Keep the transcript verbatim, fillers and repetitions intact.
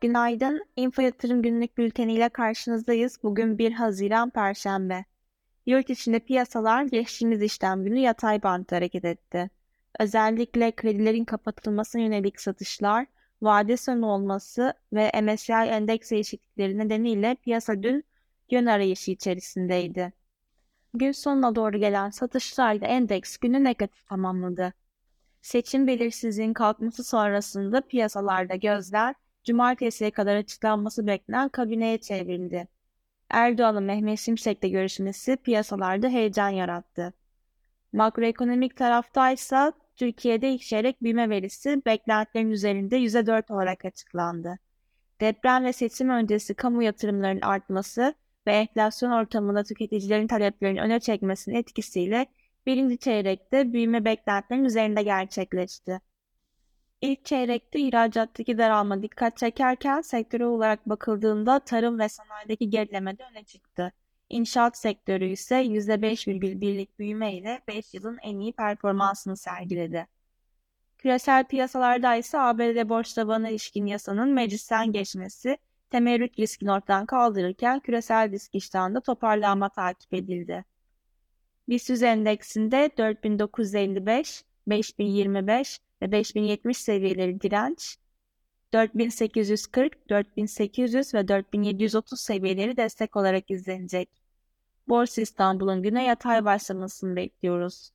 Günaydın, İnfo Yatırım günlük bülteniyle karşınızdayız. Bugün bir Haziran Perşembe. Yurt içinde piyasalar geçtiğimiz işlem günü yatay bantta hareket etti. Özellikle kredilerin kapatılmasına yönelik satışlar, vade sonu olması ve M S C I endeks değişiklikleri nedeniyle piyasa dün yön arayışı içerisindeydi. Gün sonuna doğru gelen satışlarla endeks günü negatif tamamladı. Seçim belirsizliğinin kalkması sonrasında piyasalarda gözler, cumartesiye kadar açıklanması beklenen kabineye çevrildi. Erdoğan'ın Mehmet Şimşek'le görüşmesi piyasalarda heyecan yarattı. Makroekonomik taraftaysa Türkiye'de ilk çeyrek büyüme verisi beklentilerin üzerinde yüzde dört olarak açıklandı. Deprem ve seçim öncesi kamu yatırımlarının artması ve enflasyon ortamında tüketicilerin taleplerini öne çekmesinin etkisiyle birinci çeyrekte büyüme beklentilerin üzerinde gerçekleşti. İlk çeyrekte ihracattaki daralma dikkat çekerken sektöre olarak bakıldığında tarım ve sanayideki gerileme de öne çıktı. İnşaat sektörü ise yüzde beş virgül birlik büyüme ile beş yılın en iyi performansını sergiledi. Küresel piyasalarda ise A B D borç tabanına ilişkin yasanın meclisten geçmesi temerrüt riskini ortadan kaldırırken küresel risk iştahında toparlanma takip edildi. BIST endeksinde dört bin dokuz yüz elli beş, beş bin yirmi beş ve beş bin yetmiş seviyeleri direnç, dört bin sekiz yüz kırk, dört bin sekiz yüz ve dört bin yedi yüz otuz seviyeleri destek olarak izlenecek. Borsa İstanbul'un güne yatay başlamasını bekliyoruz.